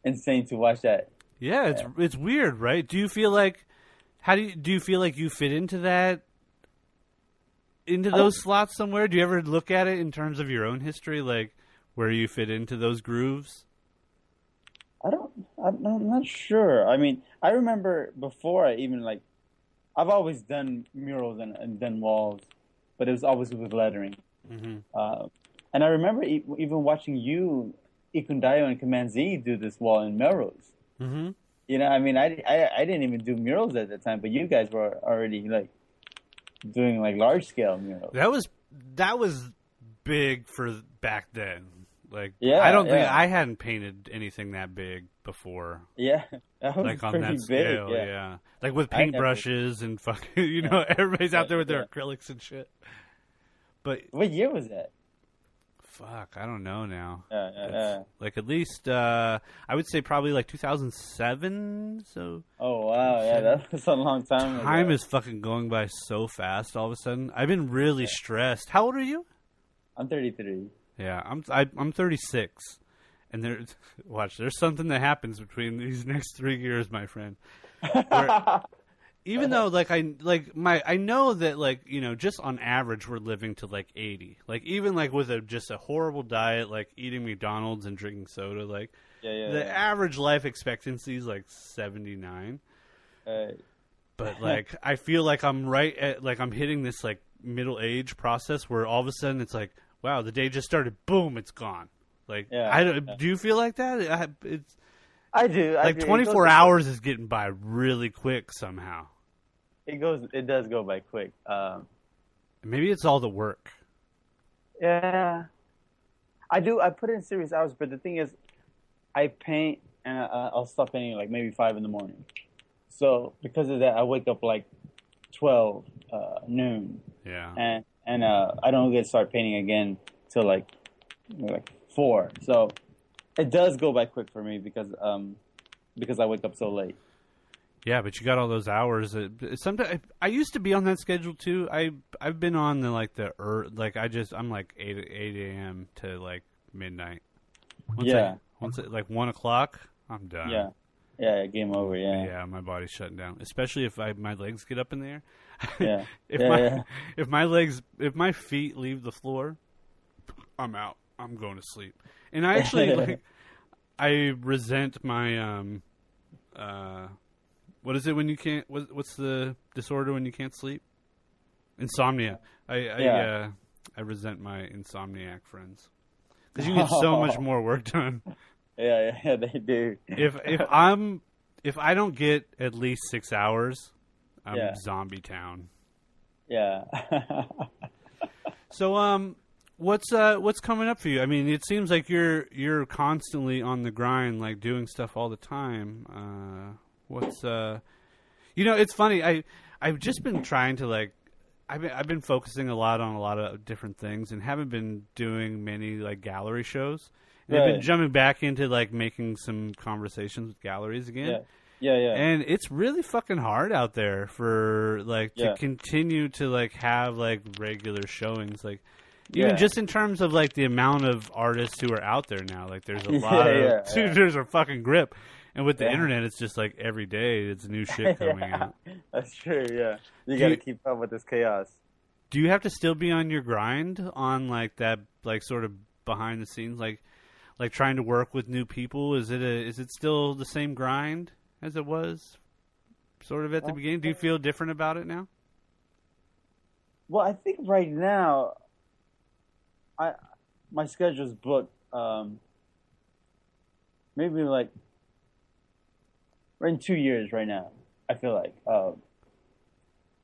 insane to watch that. Yeah, it's weird, right? Do you feel like? How do you feel like you fit into that, into those slots somewhere? Do you ever look at it in terms of your own history, like where you fit into those grooves? I'm not sure. I mean, I remember before I even like, I've always done murals and done walls, but it was always with lettering. And I remember even watching you, Ekandayo and Command Z do this wall in Melrose. You know, I mean, I didn't even do murals at that time, but you guys were already like doing like large scale murals. That was big for back then. Like, I don't think I hadn't painted anything that big before. Yeah, that was like on that scale. Big, yeah, like with paintbrushes and fucking, you know, everybody's out there with their acrylics and shit. But what year was that? Fuck, I don't know now. Like at least, I would say probably like 2007. So. Oh wow, that's a long time ago. Time is fucking going by so fast. All of a sudden, I've been really stressed. How old are you? I'm 33. Yeah, I'm 36, and there's something that happens between these next 3 years, my friend. Where, even though, like, I know that, like, you know, just on average, we're living to, like, 80. Like, even, like, with just a horrible diet, like, eating McDonald's and drinking soda, like, average life expectancy is, like, 79. But, like, I feel like I'm right at, like, I'm hitting this, like, middle age process where all of a sudden it's like, wow, the day just started, boom, it's gone. Like, do you feel like that? I do. Like, 24 hours is getting by really quick somehow. It does go by quick. Maybe it's all the work. Yeah. I do. I put in serious hours, but the thing is, I paint and I'll stop painting like maybe 5 in the morning. So because of that, I wake up like 12 noon. Yeah. And I don't get to start painting again till like 4. So it does go by quick for me because I wake up so late. Yeah, but you got all those hours. Sometimes I used to be on that schedule too. I've been on I'm like 8 a.m. to like midnight. Once 1 o'clock, I'm done. Yeah, game over. Yeah, my body's shutting down. Especially if my legs get up in the air. Yeah. If my feet leave the floor, I'm out. I'm going to sleep. And I actually I resent my what is it when you can't? What's the disorder when you can't sleep? Insomnia. I resent my insomniac friends because you get so much more work done. Yeah, they do. If I don't get at least 6 hours, I'm zombie town. Yeah. So what's coming up for you? I mean, it seems like you're constantly on the grind, like doing stuff all the time. You know, it's funny. I've just been trying to like, I've been focusing a lot on a lot of different things and haven't been doing many like gallery shows. And I've been jumping back into like making some conversations with galleries again. Yeah, yeah. And it's really fucking hard out there for, like, to continue to, like, have, like, regular showings. Like, even just in terms of, like, the amount of artists who are out there now. Like, there's a lot of... Dude, there's a fucking grip. And with the internet, it's just, like, every day it's new shit coming out. That's true, yeah. You got to keep up with this chaos. Do you have to still be on your grind on, like, that, like, sort of behind the scenes, like trying to work with new people? Is it still the same grind as it was sort of at the beginning? Do you feel different about it now? Well, I think right now my schedule's booked maybe like in 2 years right now, I feel like.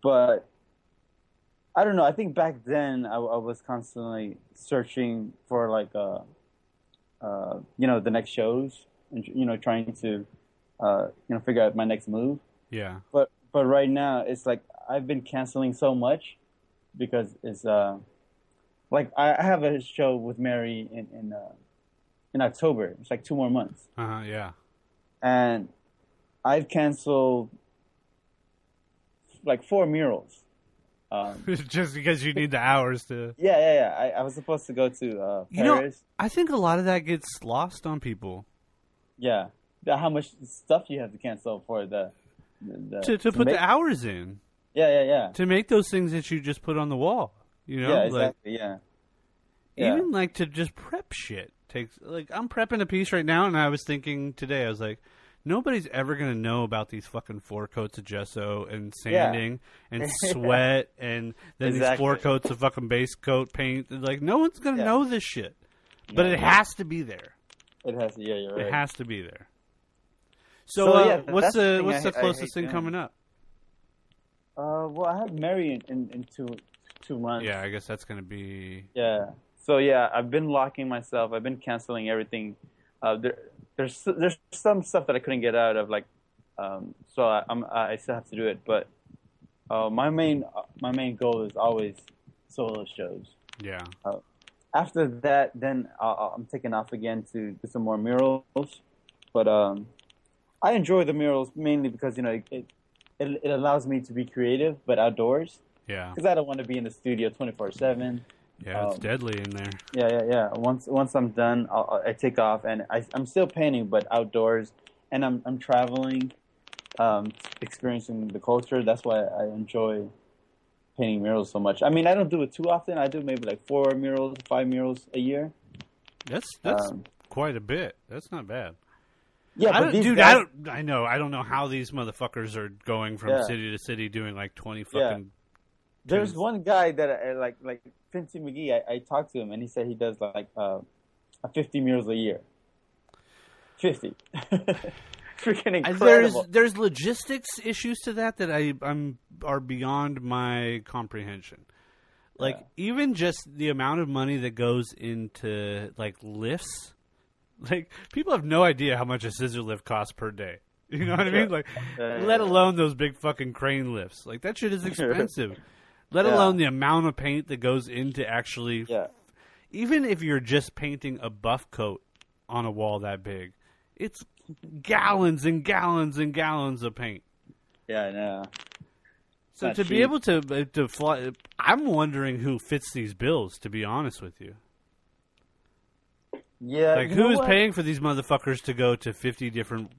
But I don't know. I think back then I was constantly searching for like the next shows and, you know, trying to figure out my next move. Yeah. But right now it's like I've been canceling so much because it's like I have a show with Mary in October. It's like 2 more months. Uh-huh, yeah. And I've canceled like 4 murals. Just because you need the hours to... Yeah. I was supposed to go to Paris. You know, I think a lot of that gets lost on people. Yeah. How much stuff you have to cancel for the to put the hours in. Yeah. To make those things that you just put on the wall. You know? Yeah, exactly, like, yeah. Even like to just prep shit takes... Like, I'm prepping a piece right now, and I was thinking today, I was like, nobody's ever going to know about these fucking 4 coats of gesso and sanding and sweat and then these 4 coats of fucking base coat paint. Like, no one's going to know this shit. But it has to be there. It has to, you're right. It has to be there. So what's the closest thing coming up? Well, I have Mary in two months. Yeah, I guess that's going to be... Yeah. So, yeah, I've been locking myself. I've been canceling everything. There's some stuff that I couldn't get out of, like, so I still have to do it. But my main goal is always solo shows. Yeah. After that, then I'm taking off again to do some more murals. But I enjoy the murals mainly because, you know, it allows me to be creative, but outdoors. Yeah. Because I don't want to be in the studio 24/7. Yeah, it's deadly in there. Yeah. Once I'm done, I take off, and I'm still painting, but outdoors, and I'm traveling, experiencing the culture. That's why I enjoy painting murals so much. I mean, I don't do it too often. I do maybe like 4 murals, 5 murals a year. That's quite a bit. That's not bad. Yeah, I know. I don't know how these motherfuckers are going from city to city doing like 20 fucking. Yeah. There's one guy that I like. Finchy McGee, I talked to him, and he said he does, like, 50 murals a year. 50. Freaking incredible. There's logistics issues to that are beyond my comprehension. Like, even just the amount of money that goes into, like, lifts. Like, people have no idea how much a scissor lift costs per day. You know what I mean? Like, let alone those big fucking crane lifts. Like, that shit is expensive. Let alone the amount of paint that goes into actually... Yeah. Even if you're just painting a buff coat on a wall that big, it's gallons and gallons and gallons of paint. Yeah, I know. So not to cheap. Be able to fly... I'm wondering who fits these bills, to be honest with you. Yeah. Like, who is paying for these motherfuckers to go to 50 different...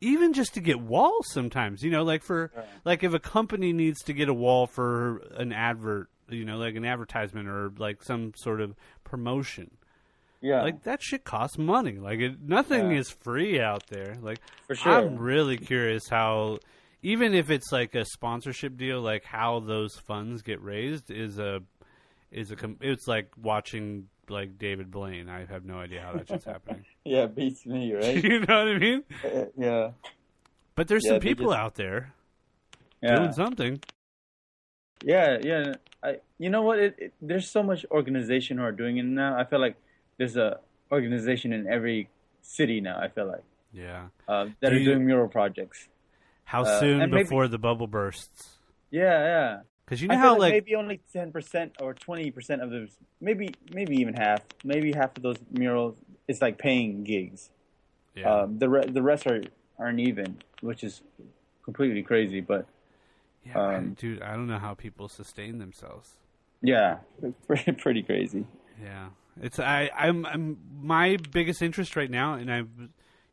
Even just to get walls sometimes, you know, like for like if a company needs to get a wall for an advert, you know, like an advertisement or like some sort of promotion. Yeah. Like that shit costs money. Like nothing is free out there. Like for sure. I'm really curious how, even if it's like a sponsorship deal, like how those funds get raised it's like watching like David Blaine. I have no idea how that's just happening. Yeah, beats me, right? You know what I mean? Yeah. But there's some people out there doing something. Yeah. You know what? There's so much organization who are doing it now. I feel like there's a organization in every city now, I feel like. Yeah. That are doing mural projects. How soon before the bubble bursts? Yeah. Because you know how like maybe only 10% or 20% of those, maybe even half, maybe half of those murals, it's like paying gigs. Yeah. The rest are aren't even, which is completely crazy. But yeah, dude, I don't know how people sustain themselves. Yeah, pretty crazy. Yeah, it's I'm my biggest interest right now, and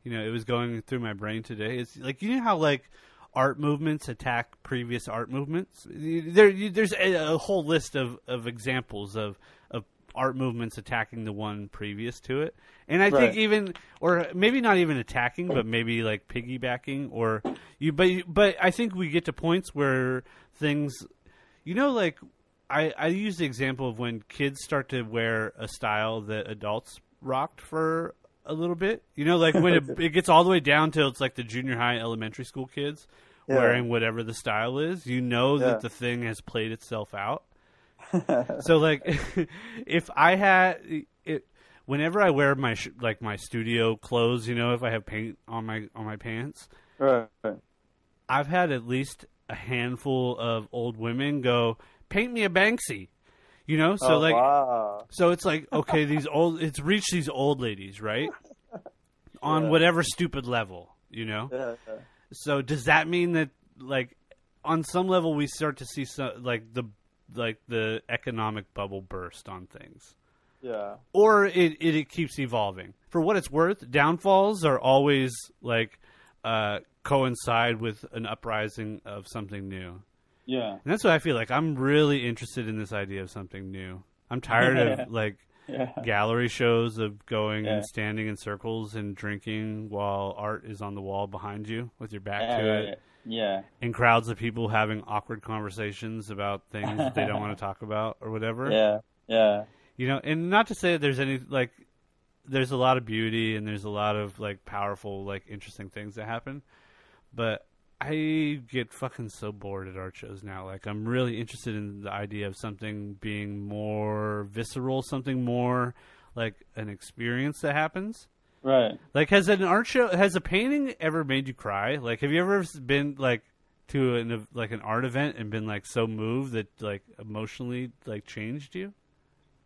it was going through my brain today. It's like, you know how like art movements attack previous art movements. There's a whole list of examples of art movements attacking the one previous to it, and I right. think even, or maybe not even attacking, but maybe like piggybacking, or you. But I think we get to points where things, like I use the example of when kids start to wear a style that adults rocked for a little bit, like when it gets all the way down till it's like the junior high, elementary school kids yeah. wearing whatever the style is, yeah. that the thing has played itself out. So like, if I had it, whenever I wear my, like my studio clothes, if I have paint on my pants, right. I've had at least a handful of old women go, paint me a Banksy. So wow. So it's like, okay, it's reached these old ladies, right? On yeah. whatever stupid level, Yeah. So does that mean that like on some level we start to see some, like the economic bubble burst on things? Yeah. Or it keeps evolving. For what it's worth, downfalls are always like coincide with an uprising of something new. Yeah. And that's what I feel like. I'm really interested in this idea of something new. I'm tired yeah. of like yeah. gallery shows of going yeah. and standing in circles and drinking while art is on the wall behind you with your back yeah, to it. Yeah. And crowds of people having awkward conversations about things that they don't want to talk about or whatever. Yeah. Yeah. And not to say that there's any like there's a lot of beauty and there's a lot of like powerful, like interesting things that happen. But I get fucking so bored at art shows now. Like, I'm really interested in the idea of something being more visceral, something more like an experience that happens. Right. Like, has a painting ever made you cry? Like, have you ever been like to an art event and been like so moved that like emotionally like changed you?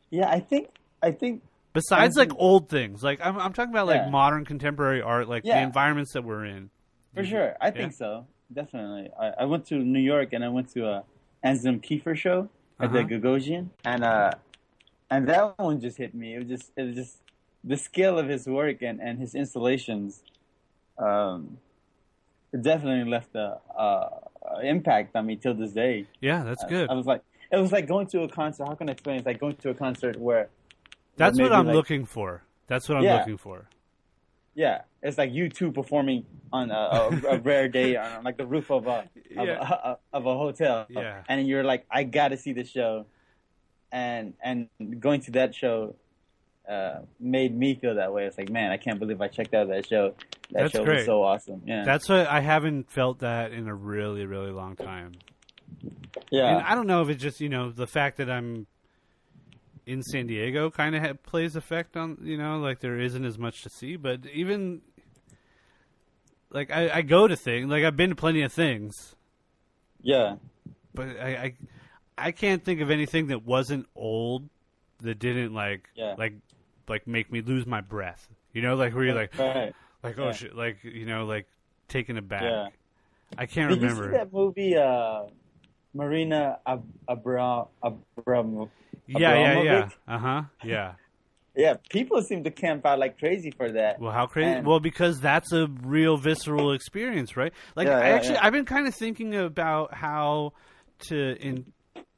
Yeah, I think. Besides like old things, like I'm talking about like yeah. modern contemporary art, like yeah. the environments that we're in. For sure. I think yeah. so. Definitely. I went to New York and I went to a Anselm Kiefer show at uh-huh. the Gagosian. And that one just hit me. It was just the scale of his work and his installations it definitely left a impact on me till this day. Yeah, that's good. I was like, it was like going to a concert. How can I explain? It's like going to a concert where that's what I'm like, looking for. That's what I'm yeah. looking for. Yeah, it's like you two performing on a rare day on like the roof of a hotel. Yeah. And you're like, I got to see this show. And going to that show made me feel that way. It's like, man, I can't believe I checked out that show. That's show great. Was so awesome. Yeah. That's what I haven't felt that in a really, really long time. Yeah. And I don't know if it's just, the fact that I'm in San Diego kind of plays effect on, like there isn't as much to see, but even like I go to things, like I've been to plenty of things. Yeah. But I can't think of anything that wasn't old that didn't like make me lose my breath, like where you're like, right. like, oh yeah. shit, like, like taken aback. Yeah. I can't remember. Did you see that movie, Marina Abramovic? Yeah. Uh-huh. Yeah. yeah, people seem to camp out like crazy for that. Well, how crazy? Well, because that's a real visceral experience, right? Like I've been kind of thinking about how to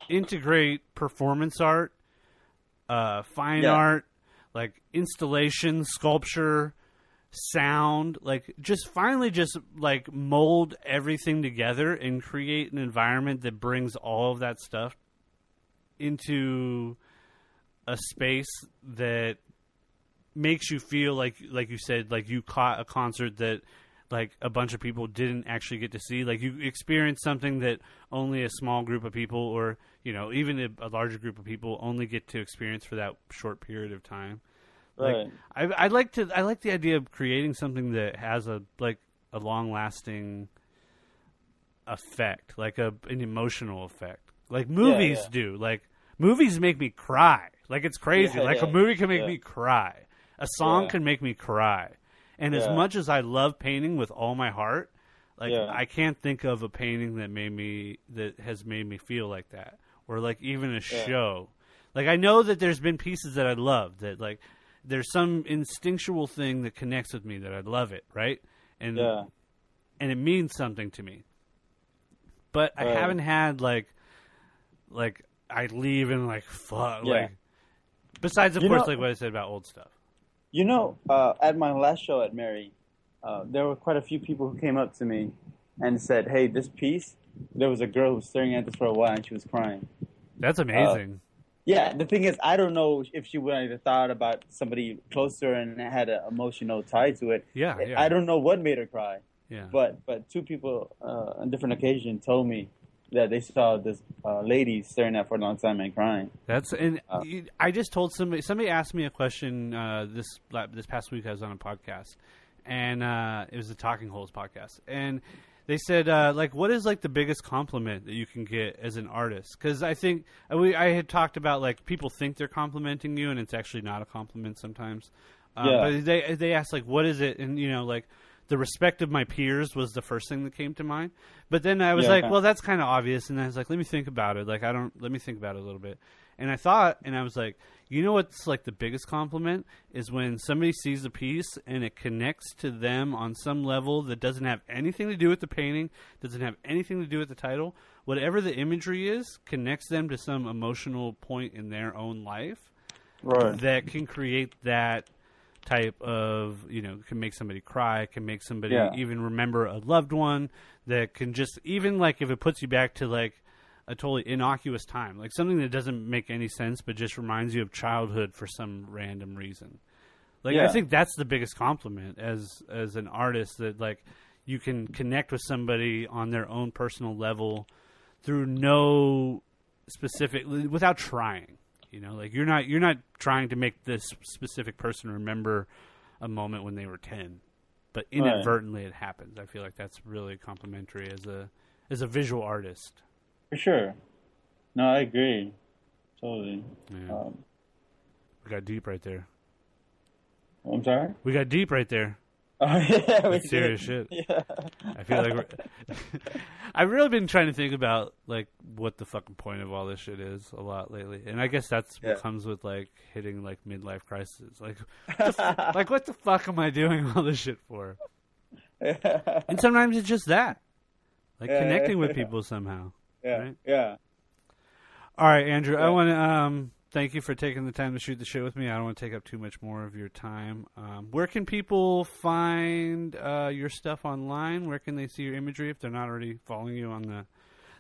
integrate performance art, fine yeah. art, like installation, sculpture, sound, like just like mold everything together and create an environment that brings all of that stuff into a space that makes you feel like you said, like you caught a concert that like a bunch of people didn't actually get to see. Like you experienced something that only a small group of people or, even a larger group of people only get to experience for that short period of time. Like right. I like the idea of creating something that has a long lasting effect, like an emotional effect. Like movies yeah, yeah. do. Like movies make me cry. Like it's crazy. Yeah, like yeah, a movie can make yeah. me cry. A song yeah. can make me cry. And as much as I love painting with all my heart, like I can't think of a painting that made me, that has made me feel like that, or like even a show. Like I know that there's been pieces that I love that, like, there's some instinctual thing that connects with me that I love it, right? And and it means something to me. But I haven't had like I leave and like fuck like. Besides, of course, like what I said about old stuff. You know, at my last show at Mary, there were quite a few people who came up to me and said, "Hey, this piece." There was a girl who was staring at this for a while and she was crying. That's amazing. Yeah, the thing is, I don't know if she would have thought about somebody closer and had an emotional tie to it. Yeah. I don't know what made her cry. Yeah. But two people on different occasions told me that they saw this lady staring at for a long time and crying. That's and I just told somebody asked me a question this past week. I was on a podcast, and it was the Talking Holes podcast, and they said, like, what is, like, the biggest compliment that you can get as an artist? Because I think I had talked about, like, people think they're complimenting you, and it's actually not a compliment sometimes. But they asked, like, what is it? And, you know, like, the respect of my peers was the first thing that came to mind. But then I was like, well, that's kind of obvious. And I was like, let me think about it. Like, let me think about it a little bit. And I thought, and I was like, you know what's, like, the biggest compliment is when somebody sees a piece and it connects to them on some level that doesn't have anything to do with the painting, doesn't have anything to do with the title. Whatever the imagery is connects them to some emotional point in their own life that can create that type of, you know, can make somebody cry, can make somebody even remember a loved one, that can just, even, like, if it puts you back to, like, a totally innocuous time, like something that doesn't make any sense, but just reminds you of childhood for some random reason. Like, I think that's the biggest compliment as an artist, that, like, you can connect with somebody on their own personal level through no specific, without trying, you know, like you're not trying to make this specific person remember a moment when they were 10, but inadvertently it happens. I feel like that's really complimentary as a visual artist. For sure. No, I agree. Totally. Yeah. We got deep right there. I'm sorry? We got deep right there. Oh, yeah. That's serious shit. Yeah. I feel like I've really been trying to think about, like, what the fucking point of all this shit is a lot lately. And I guess that's what comes with, like, hitting, like, midlife crisis. Like, like, what the fuck am I doing all this shit for? Yeah. And sometimes it's just that. Like, connecting with people somehow. Yeah. Right? Yeah. All right, Andrew. Yeah. I want to thank you for taking the time to shoot the shit with me. I don't want to take up too much more of your time. Where can people find your stuff online? Where can they see your imagery if they're not already following you on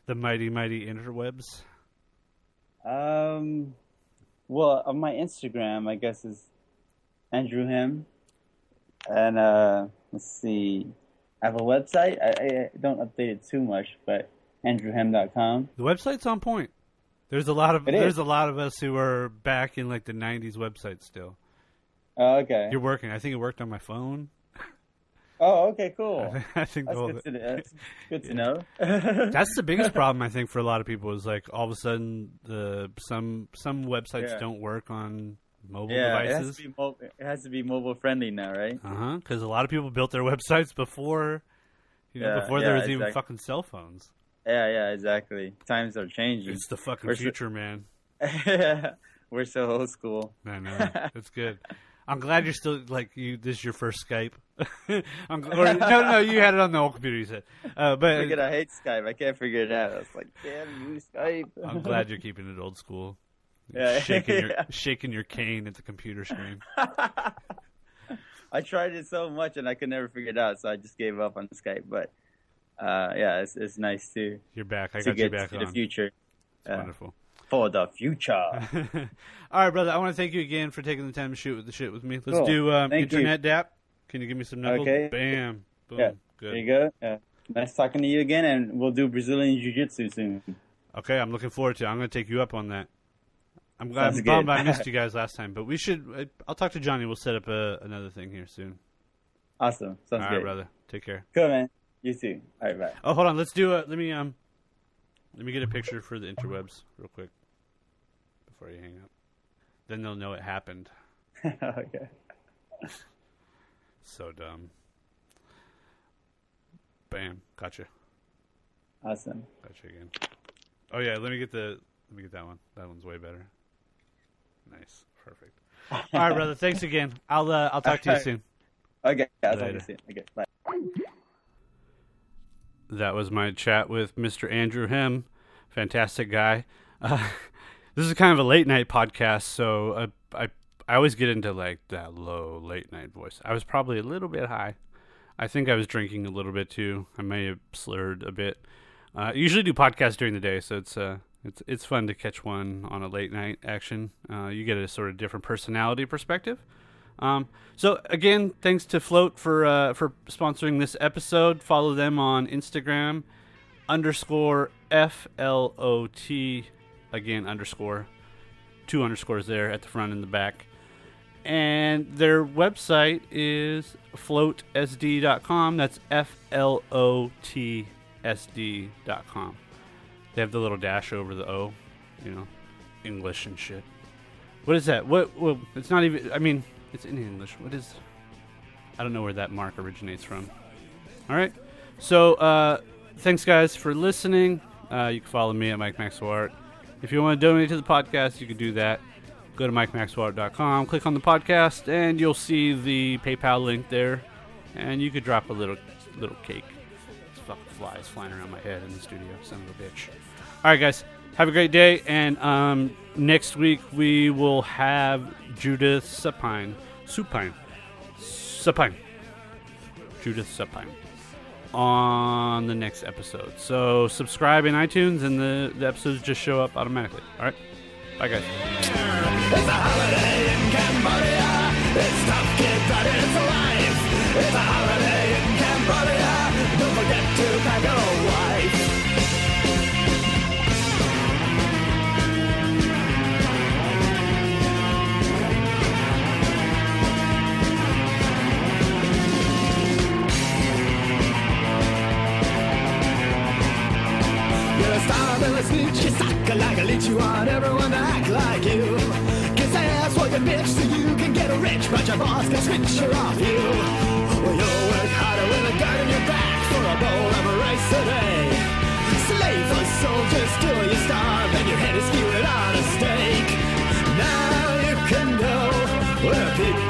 the mighty, mighty interwebs? Well, on my Instagram, I guess, is Andrew Hem. And let's see. I have a website. I don't update it too much, but Andrewhem.com. The website's on point. There's a lot of us who are back in, like, the 90s website still. Oh, okay. You're working. I think it worked on my phone. Oh, okay, cool. I think that's good to know. That's the biggest problem, I think, for a lot of people, is, like, all of a sudden some websites don't work on mobile devices. It has to be mobile friendly now, right? Uh-huh, because a lot of people built their websites before, you know, before there was even fucking cell phones. Yeah, exactly. Times are changing. It's the fucking future, man. We're so old school. I know. That's good. I'm glad you're still, like, this is your first Skype. No, you had it on the old computer, you said. I hate Skype. I can't figure it out. I was like, damn you, Skype. I'm glad you're keeping it old school. Yeah. Shaking your cane at the computer screen. I tried it so much, and I could never figure it out, so I just gave up on Skype, but... it's nice to. You're back. I got you back on. To the future. Wonderful. For the future. All right, brother. I want to thank you again for taking the time to shoot the shit with me. Let's do internet dap. Can you give me some knuckles? Okay. Bam. Boom. Yeah. Good. There you go. Yeah. Nice talking to you again, and we'll do Brazilian Jiu-Jitsu soon. Okay, I'm looking forward to it. I'm going to take you up on that. I'm glad. I'm bummed I missed you guys last time, but we should. I'll talk to Johnny. We'll set up another thing here soon. Awesome. Sounds good. All right, brother. Take care. Cool, man. You too. All right, bye. Oh, hold on. Let's do it. Let me get a picture for the interwebs real quick before you hang up. Then they'll know it happened. Okay. So dumb. Bam. Gotcha. Awesome. Gotcha again. Oh yeah, let me get that one. That one's way better. Nice. Perfect. All right, brother. Thanks again. I'll talk to you soon. Okay. I'll talk to you soon. Okay. Bye. That was my chat with Mr. Andrew Hem. Fantastic guy. This is kind of a late night podcast, so I always get into like that low late night voice. I was probably a little bit high. I think I was drinking a little bit too. I may have slurred a bit. I usually do podcasts during the day, so it's fun to catch one on a late night action. You get a sort of different personality perspective. So again, thanks to Float for sponsoring this episode. Follow them on Instagram _FLOT. Again, _ 2 underscores there at the front and the back. And their website is flotsd.com. That's FLOTSD.com. They have the little dash over the O, you know, English and shit. What is that? What it's not even, I mean, it's in English. What is, I don't know where that mark originates from. All right. So, thanks guys for listening. You can follow me at Mike Maxwell Art. If you want to donate to the podcast, you can do that. Go to MikeMaxwellArt.com, click on the podcast, and you'll see the PayPal link there. And you could drop a little cake. There's fucking flies flying around my head in the studio, son of a bitch. All right, guys, have a great day. And next week we will have Judith Supine on the next episode. So subscribe in iTunes, and the episodes just show up automatically. All right. Bye, guys. It's a holiday in Cambodia. It's tough, kid, but it's alive. It's a holiday in Cambodia. Don't forget to pack a wife. You're a star, Billy Snooch, you suck like a leech. You want everyone to act like you. Kiss ass, work a bitch, so you can get rich. But your boss can switch her off you. Well, you'll work harder with a gun in your back for a bowl of rice a day. Slave for soldiers till you starve and your head is skewered on a stake. Now you can know where people